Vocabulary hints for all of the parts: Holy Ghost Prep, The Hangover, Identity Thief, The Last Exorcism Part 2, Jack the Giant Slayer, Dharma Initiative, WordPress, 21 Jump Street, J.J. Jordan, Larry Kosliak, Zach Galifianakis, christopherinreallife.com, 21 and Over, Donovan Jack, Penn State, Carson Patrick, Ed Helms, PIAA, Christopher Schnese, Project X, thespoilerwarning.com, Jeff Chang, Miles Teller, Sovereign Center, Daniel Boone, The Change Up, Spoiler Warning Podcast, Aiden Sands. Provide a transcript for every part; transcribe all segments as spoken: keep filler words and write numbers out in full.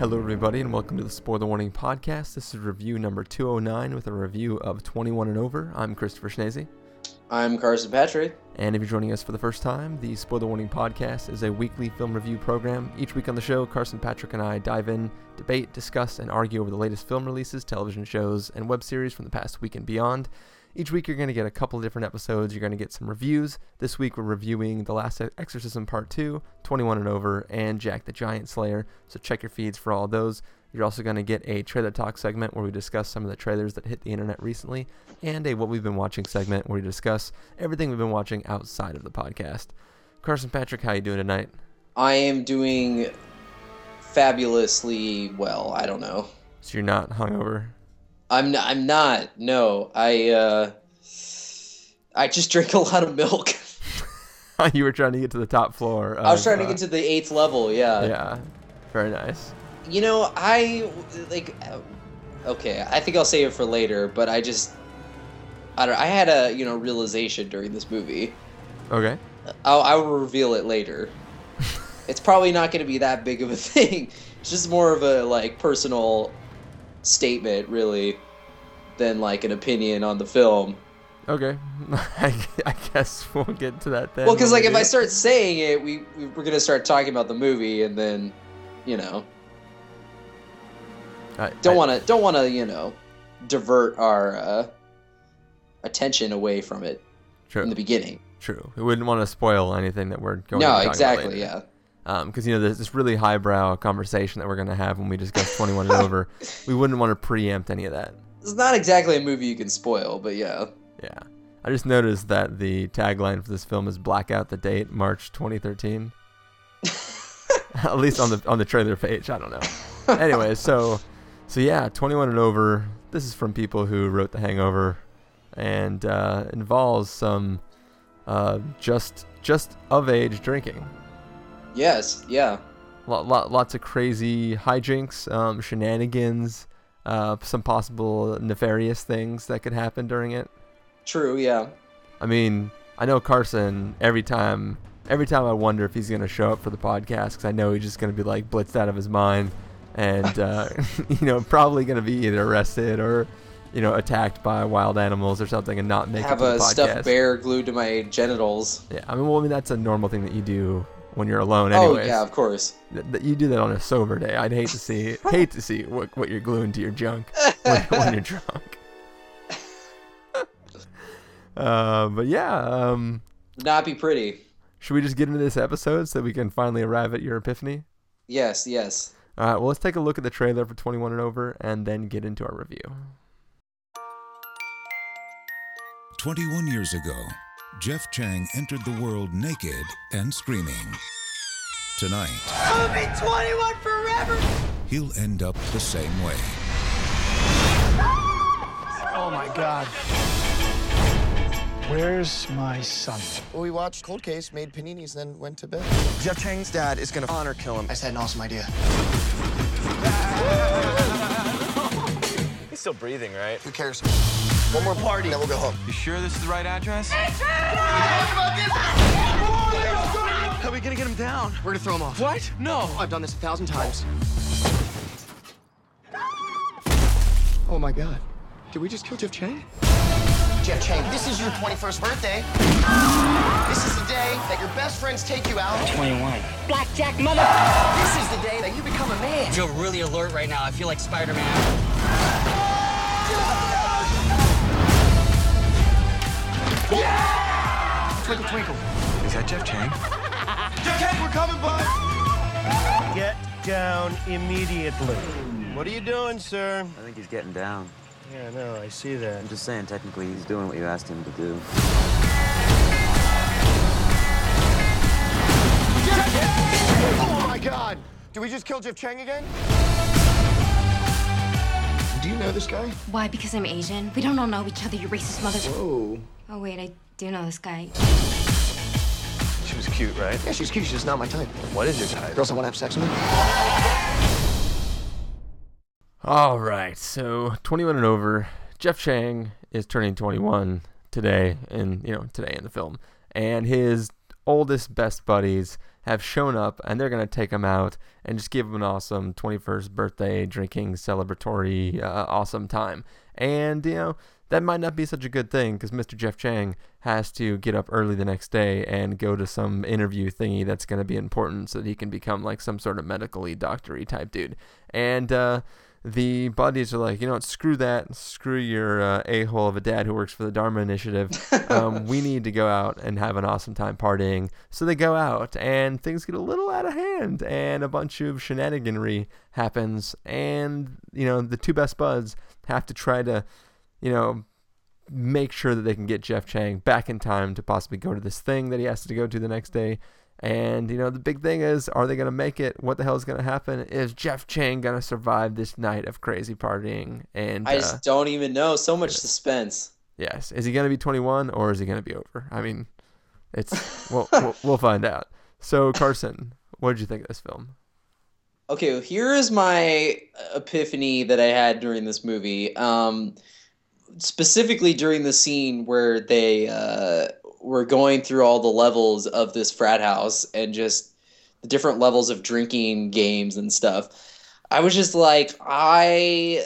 Hello everybody and welcome to the Spoiler Warning Podcast. This is review number two oh nine with a review of twenty-one and Over. I'm Christopher Schnese. I'm Carson Patrick. And if you're joining us for the first time, the Spoiler Warning Podcast is a weekly film review program. Each week on the show, Carson Patrick and I dive in, debate, discuss, and argue over the latest film releases, television shows, and web series from the past week and beyond. Each week you're going to get a couple of different episodes. You're going to get some reviews. This week we're reviewing The Last Exorcism Part two, twenty-one and Over, and Jack the Giant Slayer, so check your feeds for all those. You're also going to get a trailer talk segment where we discuss some of the trailers that hit the internet recently, and a what we've been watching segment where we discuss everything we've been watching outside of the podcast. Carson Patrick, how are you doing tonight? I am doing fabulously well. I don't know. So you're not hungover? I'm not, I'm not. No, I uh, I just drink a lot of milk. You were trying to get to the top floor. Of, I was trying to uh, get to the eighth level. Yeah. Yeah. Very nice. You know, I like. Okay, I think I'll save it for later. But I just, I don't. I had a you know realization during this movie. Okay. I'll, I will reveal it later. It's probably not going to be that big of a thing. It's just more of a like personal statement really than like an opinion on the film. Okay. I, I guess we'll get to that then. Well, because like if I start saying it, we, we we're gonna start talking about the movie, and then you know I, don't want to don't want to you know divert our uh, attention away from it. True. From the beginning. True. We wouldn't want to spoil anything that we're going. No, to No, exactly. Yeah. Because, um, you know, there's this really highbrow conversation that we're going to have when we discuss twenty-one and Over. We wouldn't want to preempt any of that. It's not exactly a movie you can spoil, but yeah. Yeah. I just noticed that the tagline for this film is Blackout the Date, March twenty thirteen. At least on the on the trailer page. I don't know. Anyway, so, so yeah, twenty-one and Over. This is from people who wrote The Hangover, and uh, involves some uh, just just of-age drinking. Yes, yeah. Lot, lot, lots of crazy hijinks, um, shenanigans, uh, some possible nefarious things that could happen during it. True, yeah. I mean, I know Carson, every time every time I wonder if he's going to show up for the podcast, because I know he's just going to be, like, blitzed out of his mind and, uh, you know, probably going to be either arrested or, you know, attacked by wild animals or something and not make it to the podcast. Have a stuffed bear glued to my genitals. Yeah, I mean, well, I mean, that's a normal thing that you do when you're alone anyways. Oh yeah, of course. Th- you do that on a sober day. I'd hate to see hate to see what, what you're gluing to your junk when, when you're drunk. Uh, but yeah. Um, Would not be pretty. Should we just get into this episode so we can finally arrive at your epiphany? Yes, yes. All right, well, let's take a look at the trailer for twenty-one and Over and then get into our review. twenty-one years ago, Jeff Chang entered the world naked and screaming. Tonight, I'll be twenty-one forever! He'll end up the same way. Oh my God. Where's my son? Well, we watched Cold Case, made paninis, then went to bed. Jeff Chang's dad is gonna honor kill him. I just had an awesome idea. He's still breathing, right? Who cares? One more party, then we'll go home. You sure this is the right address? It's How are we gonna get him down? We're gonna throw him off. What? No. I've done this a thousand times. Oh my God. Did we just kill Jeff Chang? Jeff Chang, this is your twenty-first birthday. This is the day that your best friends take you out. twenty-one. Blackjack mother. This is the day that you become a man. I feel really alert right now. I feel like Spider-Man. Yeah! Twinkle, twinkle. Is that Jeff Chang? Jeff Chang, we're coming, bud! Get down immediately. What are you doing, sir? I think he's getting down. Yeah, I know, I see that. I'm just saying, technically, he's doing what you asked him to do. Jeff Chang! Oh, my God! Did we just kill Jeff Chang again? Do you know this guy? Why? Because I'm Asian? We don't all know each other, you racist mother... Whoa. Oh, wait, I do know this guy. She was cute, right? Yeah, she's cute. She's just not my type. What is your type? Girls I want to have sex with. All right, so twenty-one and Over. Jeff Chang is turning twenty-one today, and you know, today in the film. And his oldest best buddies have shown up, and they're going to take him out and just give him an awesome twenty-first birthday drinking celebratory uh, awesome time. And, you know, that might not be such a good thing because Mister Jeff Chang has to get up early the next day and go to some interview thingy that's going to be important so that he can become like some sort of medically doctor-y type dude. And uh, the buddies are like, you know what, screw that. Screw your uh, a-hole of a dad who works for the Dharma Initiative. Um, we need to go out and have an awesome time partying. So they go out and things get a little out of hand and a bunch of shenaniganry happens. And, you know, the two best buds have to try to, you know, make sure that they can get Jeff Chang back in time to possibly go to this thing that he has to go to the next day. And, you know, the big thing is, are they going to make it? What the hell is going to happen? Is Jeff Chang going to survive this night of crazy partying? And I just uh, don't even know. So much suspense. Yes. Is he going to be twenty-one or is he going to be over? I mean, it's we'll, we'll, we'll find out. So, Carson, what did you think of this film? Okay, here is my epiphany that I had during this movie. Um, specifically during the scene where they uh, were going through all the levels of this frat house and just the different levels of drinking games and stuff. I was just like, I,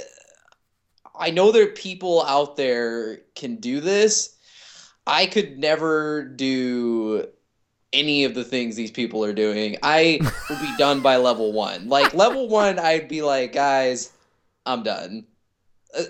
I know there are people out there can do this. I could never do any of the things these people are doing. I would be done by level one. Like level one, I'd be like, guys, I'm done.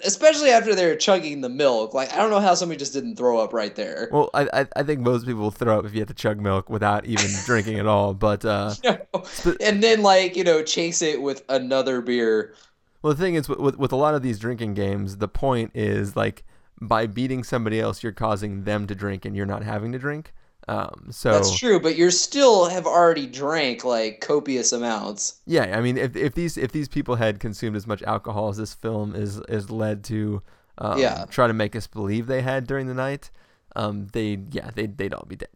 Especially after they're chugging the milk. Like, I don't know how somebody just didn't throw up right there. Well, I I think most people will throw up if you have to chug milk without even drinking at all. But uh, no. sp- and then like you know chase it with another beer. Well, the thing is with with a lot of these drinking games, the point is like by beating somebody else, you're causing them to drink and you're not having to drink. Um, so that's true, but you're still have already drank like copious amounts. Yeah, I mean, if if these if these people had consumed as much alcohol as this film is is led to, um, yeah. try to make us believe they had during the night, um, they yeah they they'd all be dead.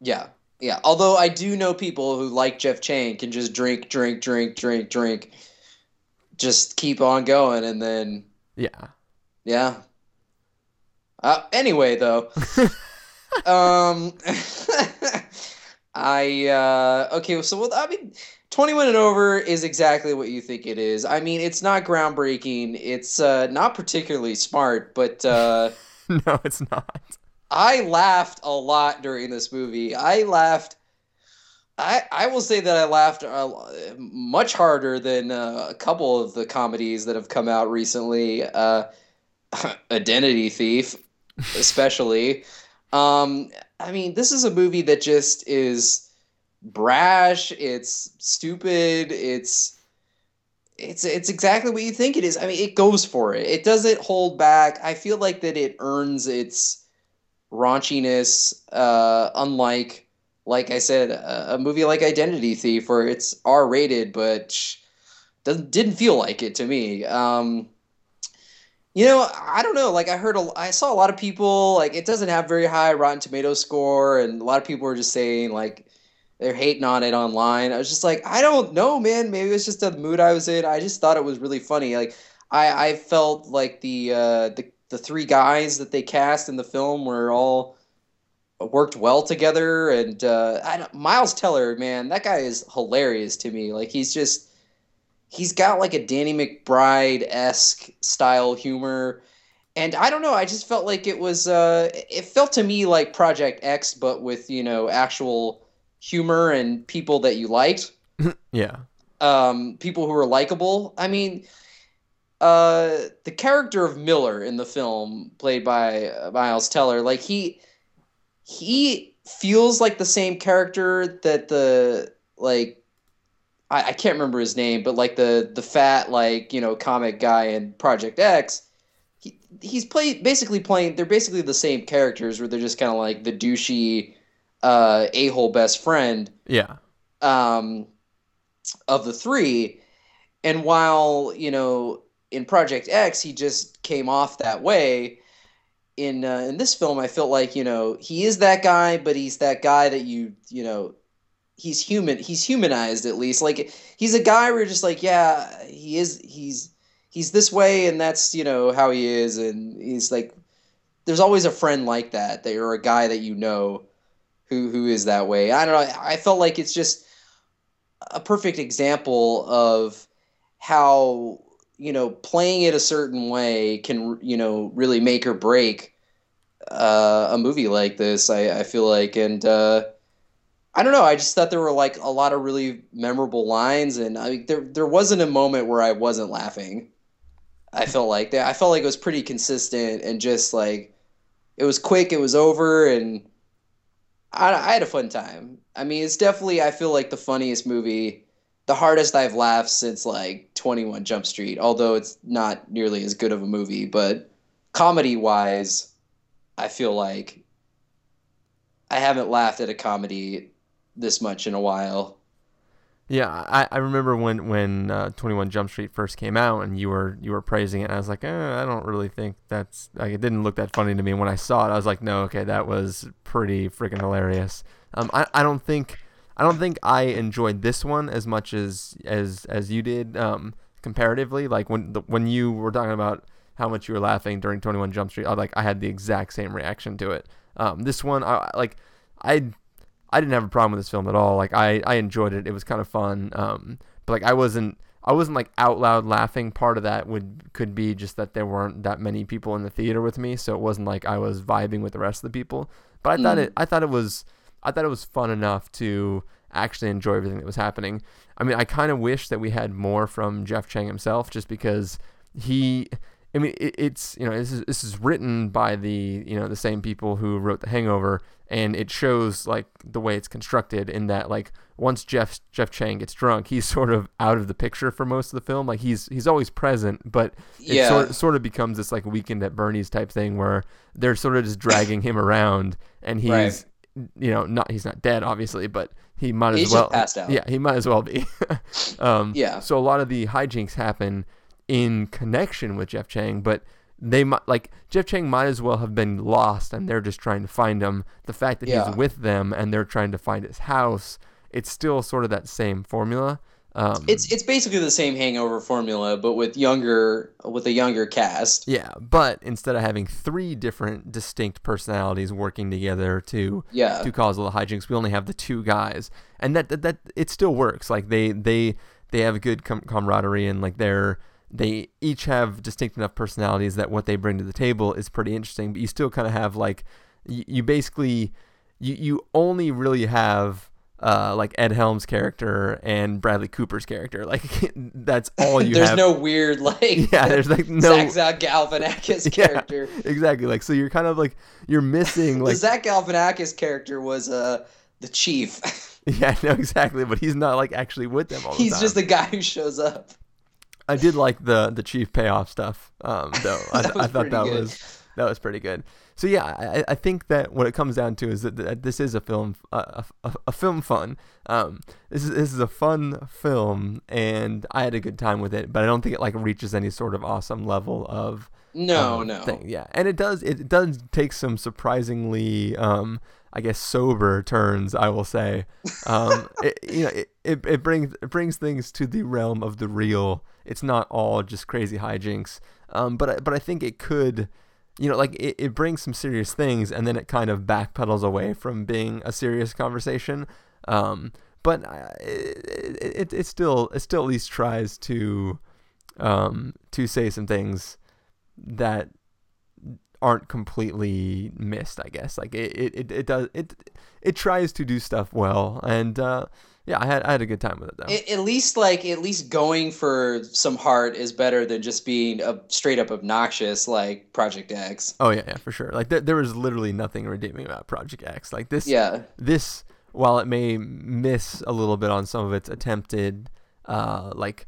Yeah, yeah. Although I do know people who, like Jeff Chang, can just drink, drink, drink, drink, drink, just keep on going, and then yeah, yeah. Uh, anyway, though. um, I, uh, okay, so, well, I mean, twenty-one and Over is exactly what you think it is. I mean, it's not groundbreaking. It's, uh, not particularly smart, but, uh. No, it's not. I laughed a lot during this movie. I laughed. I, I will say that I laughed uh, much harder than uh, a couple of the comedies that have come out recently. Uh, Identity Thief, especially. Um, I mean, this is a movie that just is brash. It's stupid. It's, it's, it's exactly what you think it is. I mean, it goes for it. It doesn't hold back. I feel like that it earns its raunchiness. Uh, unlike, like I said, a, a movie like Identity Thief, where it's R rated, but doesn't, didn't feel like it to me. Um, You know, I don't know. Like I heard, a, I saw a lot of people like it doesn't have very high Rotten Tomatoes score, and a lot of people were just saying like they're hating on it online. I was just like, I don't know, man. Maybe it's just the mood I was in. I just thought it was really funny. Like I, I felt like the uh, the the three guys that they cast in the film were all worked well together, and uh, I don't, Miles Teller, man, that guy is hilarious to me. Like he's just. He's got like a Danny McBride-esque style humor. And I don't know, I just felt like it was, uh, it felt to me like Project X, but with, you know, actual humor and people that you liked. Yeah. Um, people who were likable. I mean, uh, the character of Miller in the film, played by uh, Miles Teller, like he, he feels like the same character that the, like, I can't remember his name, but like the, the fat, like, you know, comic guy in Project X, he, he's play, basically playing, they're basically the same characters where they're just kind of like the douchey uh, a-hole best friend yeah, um, of the three. And while, you know, in Project X, he just came off that way. In uh, in this film, I felt like, you know, he is that guy, but he's that guy that you, you know, he's human. He's humanized at least. Like he's a guy where you're just like, yeah, he is. He's he's this way, and that's you know how he is. And he's like, there's always a friend like that. That you're a guy that you know, who who is that way. I don't know. I felt like it's just a perfect example of how, you know, playing it a certain way can, you know, really make or break uh, a movie like this, I, I feel like. And uh, I don't know. I just thought there were, like, a lot of really memorable lines. And I mean, there there wasn't a moment where I wasn't laughing. I felt like that. I felt like it was pretty consistent and just, like, it was quick, it was over, and I, I had a fun time. I mean, it's definitely, I feel like, the funniest movie, the hardest I've laughed since, like, twenty-one Jump Street, although it's not nearly as good of a movie. But comedy-wise, I feel like I haven't laughed at a comedy this much in a while. Yeah, I, I remember when when uh, twenty-one Jump Street first came out, and you were you were praising it, and I was like, eh, I don't really think that's like, it didn't look that funny to me. When I saw it, I was like, no, okay, that was pretty freaking hilarious. Um, I, I don't think I don't think I enjoyed this one as much as as as you did. Um, comparatively, like when the, when you were talking about how much you were laughing during twenty-one Jump Street, I like I had the exact same reaction to it. Um, this one, I like I. I didn't have a problem with this film at all. Like I, I enjoyed it. It was kind of fun. Um, but like I wasn't, I wasn't like out loud laughing. Part of that would, could be just that there weren't that many people in the theater with me. So it wasn't like I was vibing with the rest of the people, but I mm. thought it, I thought it was, I thought it was fun enough to actually enjoy everything that was happening. I mean, I kind of wish that we had more from Jeff Chang himself, just because he, I mean, it, it's, you know, this is, this is written by the, you know, the same people who wrote The Hangover. And it shows, like, the way it's constructed in that, like, once Jeff Jeff Chang gets drunk, he's sort of out of the picture for most of the film. Like, he's he's always present, but yeah. it sort, sort of becomes this, like, Weekend at Bernie's type thing where they're sort of just dragging him around, and he's, right. you know, not he's not dead, obviously, but he might as he's well. He's passed out. Yeah, he might as well be. um, yeah. So a lot of the hijinks happen in connection with Jeff Chang, but... They might like Jeff Chang might as well have been lost, and they're just trying to find him. The fact that yeah. he's with them and they're trying to find his house, it's still sort of that same formula. Um, it's it's basically the same Hangover formula, but with younger with a younger cast. Yeah, but instead of having three different distinct personalities working together to yeah. to cause all the hijinks, we only have the two guys, and that that, that it still works. Like they they they have good com- camaraderie and like they're. They each have distinct enough personalities that what they bring to the table is pretty interesting, but you still kind of have like, you, you basically, you, you only really have uh, like Ed Helms' character and Bradley Cooper's character. Like that's all you there's have. There's no weird like, yeah, there's like no Zach Galifianakis character. Yeah, exactly. Like, so you're kind of like, you're missing like. The Zach Galifianakis character was uh, the chief. Yeah, no, exactly. But he's not like actually with them all the he's time. He's just the guy who shows up. I did like the, the chief payoff stuff, um, though. I, th- I thought that good. was that was pretty good. So yeah, I, I think that what it comes down to is that, that this is a film, a, a, a film fun. Um, this is this is a fun film, and I had a good time with it. But I don't think it like reaches any sort of awesome level of no, um, no, thing. Yeah, and it does it does take some surprisingly, um, I guess, sober turns. I will say, um, it, you know, it, it it brings it brings things to the realm of the real. It's not all just crazy hijinks, um, but I, but I think it could, you know, like it, it brings some serious things, and then it kind of backpedals away from being a serious conversation. Um, but I, it, it it still it still at least tries to um, to say some things that aren't completely missed, I guess. Like it it, it, it does it it tries to do stuff well, and. Uh, Yeah, I had I had a good time with it though. It, at least like at least going for some heart is better than just being a straight up obnoxious like Project X. Oh yeah, yeah, for sure. Like there there was literally nothing redeeming about Project X. Like this yeah. this while it may miss a little bit on some of its attempted uh, like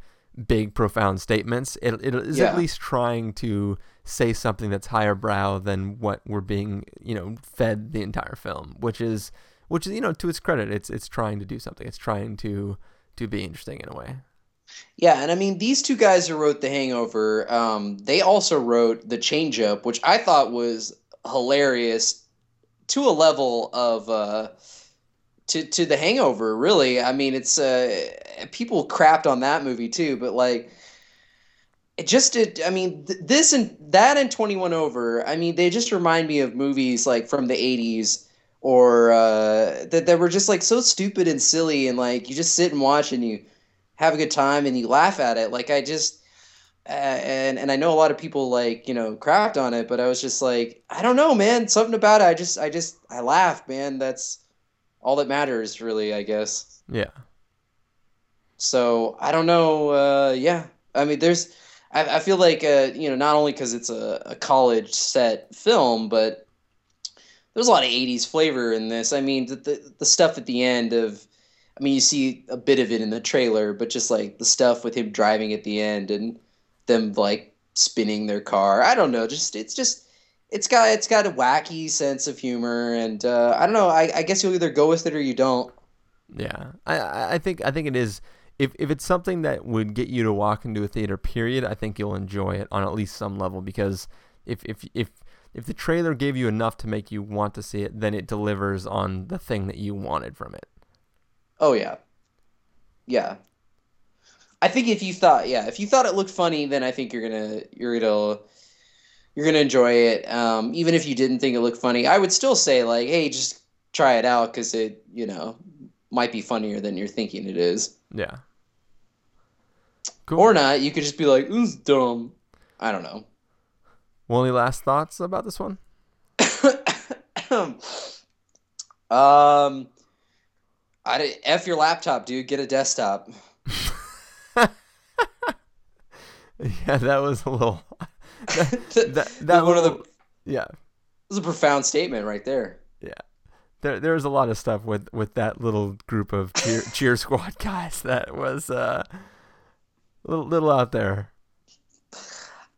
big profound statements, it it is yeah. at least trying to say something that's higher brow than what we're being, you know, fed the entire film, which is Which is, you know, to its credit, it's it's trying to do something. It's trying to to be interesting in a way. Yeah, and I mean, these two guys who wrote The Hangover, um, they also wrote The Change Up, which I thought was hilarious to a level of uh, to to The Hangover. Really, I mean, it's uh, people crapped on that movie too, but like. It just, it, I mean, th- this and that and twenty-one Over. I mean, they just remind me of movies like from the eighties. or uh, that, that were just like so stupid and silly, and like you just sit and watch and you have a good time and you laugh at it. Like I just uh, and and I know a lot of people like, you know, crapped on it, but I was just like, I don't know, man, something about it. I just I just I laughed, man. That's all that matters, really, I guess. Yeah. So I don't know. Uh, yeah, I mean, there's. I, I feel like uh, you know, not only because it's a, a college set film, but there's a lot of eighties flavor in this. I mean, the, the the stuff at the end of, I mean, you see a bit of it in the trailer, but just like the stuff with him driving at the end and them like spinning their car. I don't know. Just it's just it's got it's got a wacky sense of humor, and uh, I don't know. I, I guess you'll either go with it or you don't. Yeah, I I think I think it is. If if it's something that would get you to walk into a theater, period, I think you'll enjoy it on at least some level, because if if if if the trailer gave you enough to make you want to see it, then it delivers on the thing that you wanted from it. Oh yeah, yeah. I think if you thought yeah, if you thought it looked funny, then I think you're gonna you're gonna you're gonna enjoy it. Um, even if you didn't think it looked funny, I would still say like, hey, just try it out, because it you know might be funnier than you're thinking it is. Yeah. Cool. Or not, you could just be like, "Ooh, dumb." I don't know. Well, any last thoughts about this one? um, I did, F your laptop, dude. Get a desktop. Yeah, that was a little. That, that, that, that one little, of the. Yeah. It was a profound statement right there. Yeah. There, there was a lot of stuff with, with that little group of cheer, cheer squad guys that was uh, a little, little out there.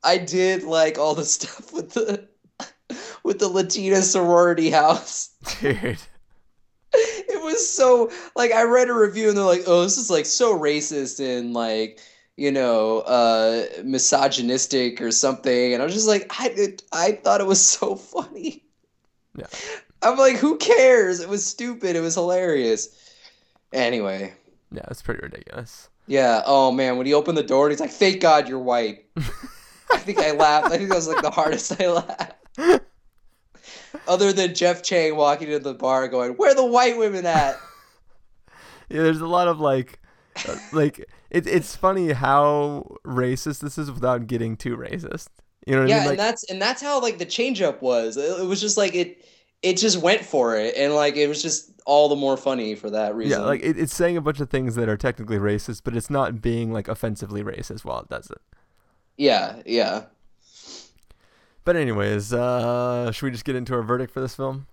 I did like all the stuff with the with the Latina sorority house, dude. It was so like I read a review and they're like, "Oh, this is like so racist and like you know uh, misogynistic or something," and I was just like, "I it, I thought it was so funny." Yeah. I'm like, who cares? It was stupid. It was hilarious. Anyway. Yeah, it's pretty ridiculous. Yeah. Oh, man. When he opened the door, and he's like, thank God you're white. I think I laughed. I think that was like the hardest I laughed. Other than Jeff Chang walking into the bar going, where are the white women at? Yeah, there's a lot of like, like it, it's funny how racist this is without getting too racist. You know what yeah, I mean? Yeah, like, and, that's, and that's how like the change up was. It, it was just like it. It just went for it, and like it was just all the more funny for that reason. Yeah, like it, it's saying a bunch of things that are technically racist, but it's not being like offensively racist while it does it. Yeah, yeah. But anyways, uh, should we just get into our verdict for this film?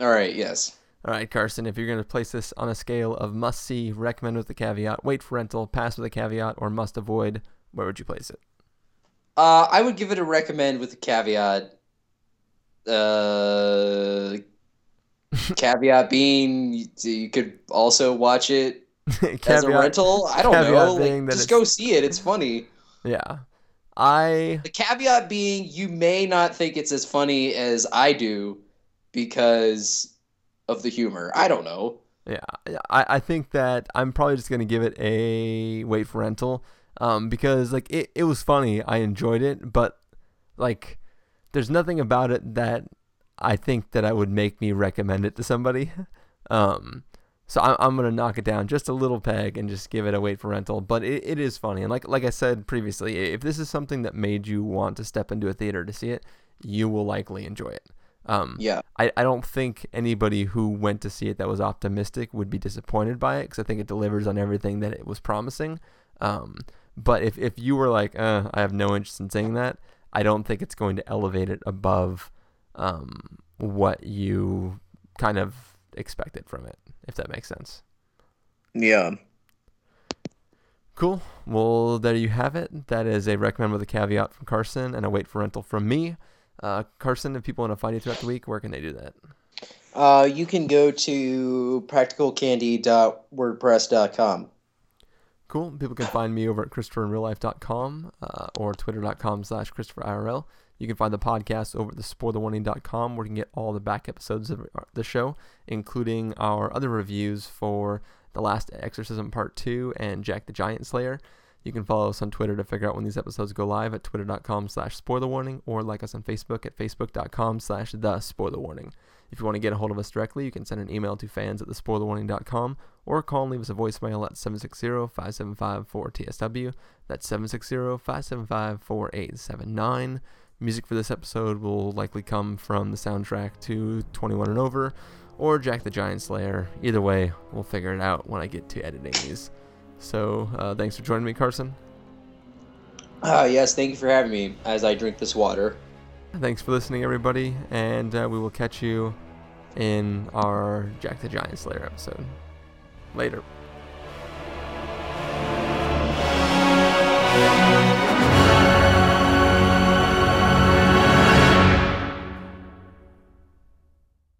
All right, yes. All right, Carson, if you're going to place this on a scale of must-see, recommend with a caveat, wait for rental, pass with a caveat, or must avoid, where would you place it? Uh, I would give it a recommend with a caveat. Uh, caveat being you, you could also watch it caveat, as a rental. I don't know. Like, just go see it. It's funny. Yeah. I. The caveat being you may not think it's as funny as I do because of the humor. I don't know. Yeah. I, I think that I'm probably just going to give it a wait for rental um, because like it, it was funny. I enjoyed it, but like. There's nothing about it that I think that I would make me recommend it to somebody. Um, so I'm, I'm going to knock it down just a little peg and just give it a wait for rental. But it, it is funny. And like like I said previously, if this is something that made you want to step into a theater to see it, you will likely enjoy it. Um, yeah. I, I don't think anybody who went to see it that was optimistic would be disappointed by it, because I think it delivers on everything that it was promising. Um, but if, if you were like, uh, I have no interest in seeing that, I don't think it's going to elevate it above um, what you kind of expected from it, if that makes sense. Yeah. Cool. Well, there you have it. That is a recommend with a caveat from Carson and a wait for rental from me. Uh, Carson, if people want to find you throughout the week, where can they do that? Uh, you can go to practical candy dot wordpress dot com. Cool. People can find me over at christopher in real life dot com uh, or twitter dot com slash christopher I R L. You can find the podcast over at the spoiler warning dot com, where you can get all the back episodes of the show, including our other reviews for The Last Exorcism Part two and Jack the Giant Slayer. You can follow us on Twitter to figure out when these episodes go live at twitter.com slash spoiler warning, or like us on Facebook at facebook.com slash the spoiler warning. If you want to get a hold of us directly, you can send an email to fans at thespoilerwarning.com or call and leave us a voicemail at seven six zero, five seven five, four T S W. That's seven six zero, five seven five, four eight seven nine. Music for this episode will likely come from the soundtrack to twenty-one and Over or Jack the Giant Slayer. Either way, we'll figure it out when I get to editing these. So, uh, thanks for joining me, Carson. Uh, yes, thank you for having me as I drink this water. Thanks for listening, everybody, and uh, we will catch you in our Jack the Giant Slayer episode. Later.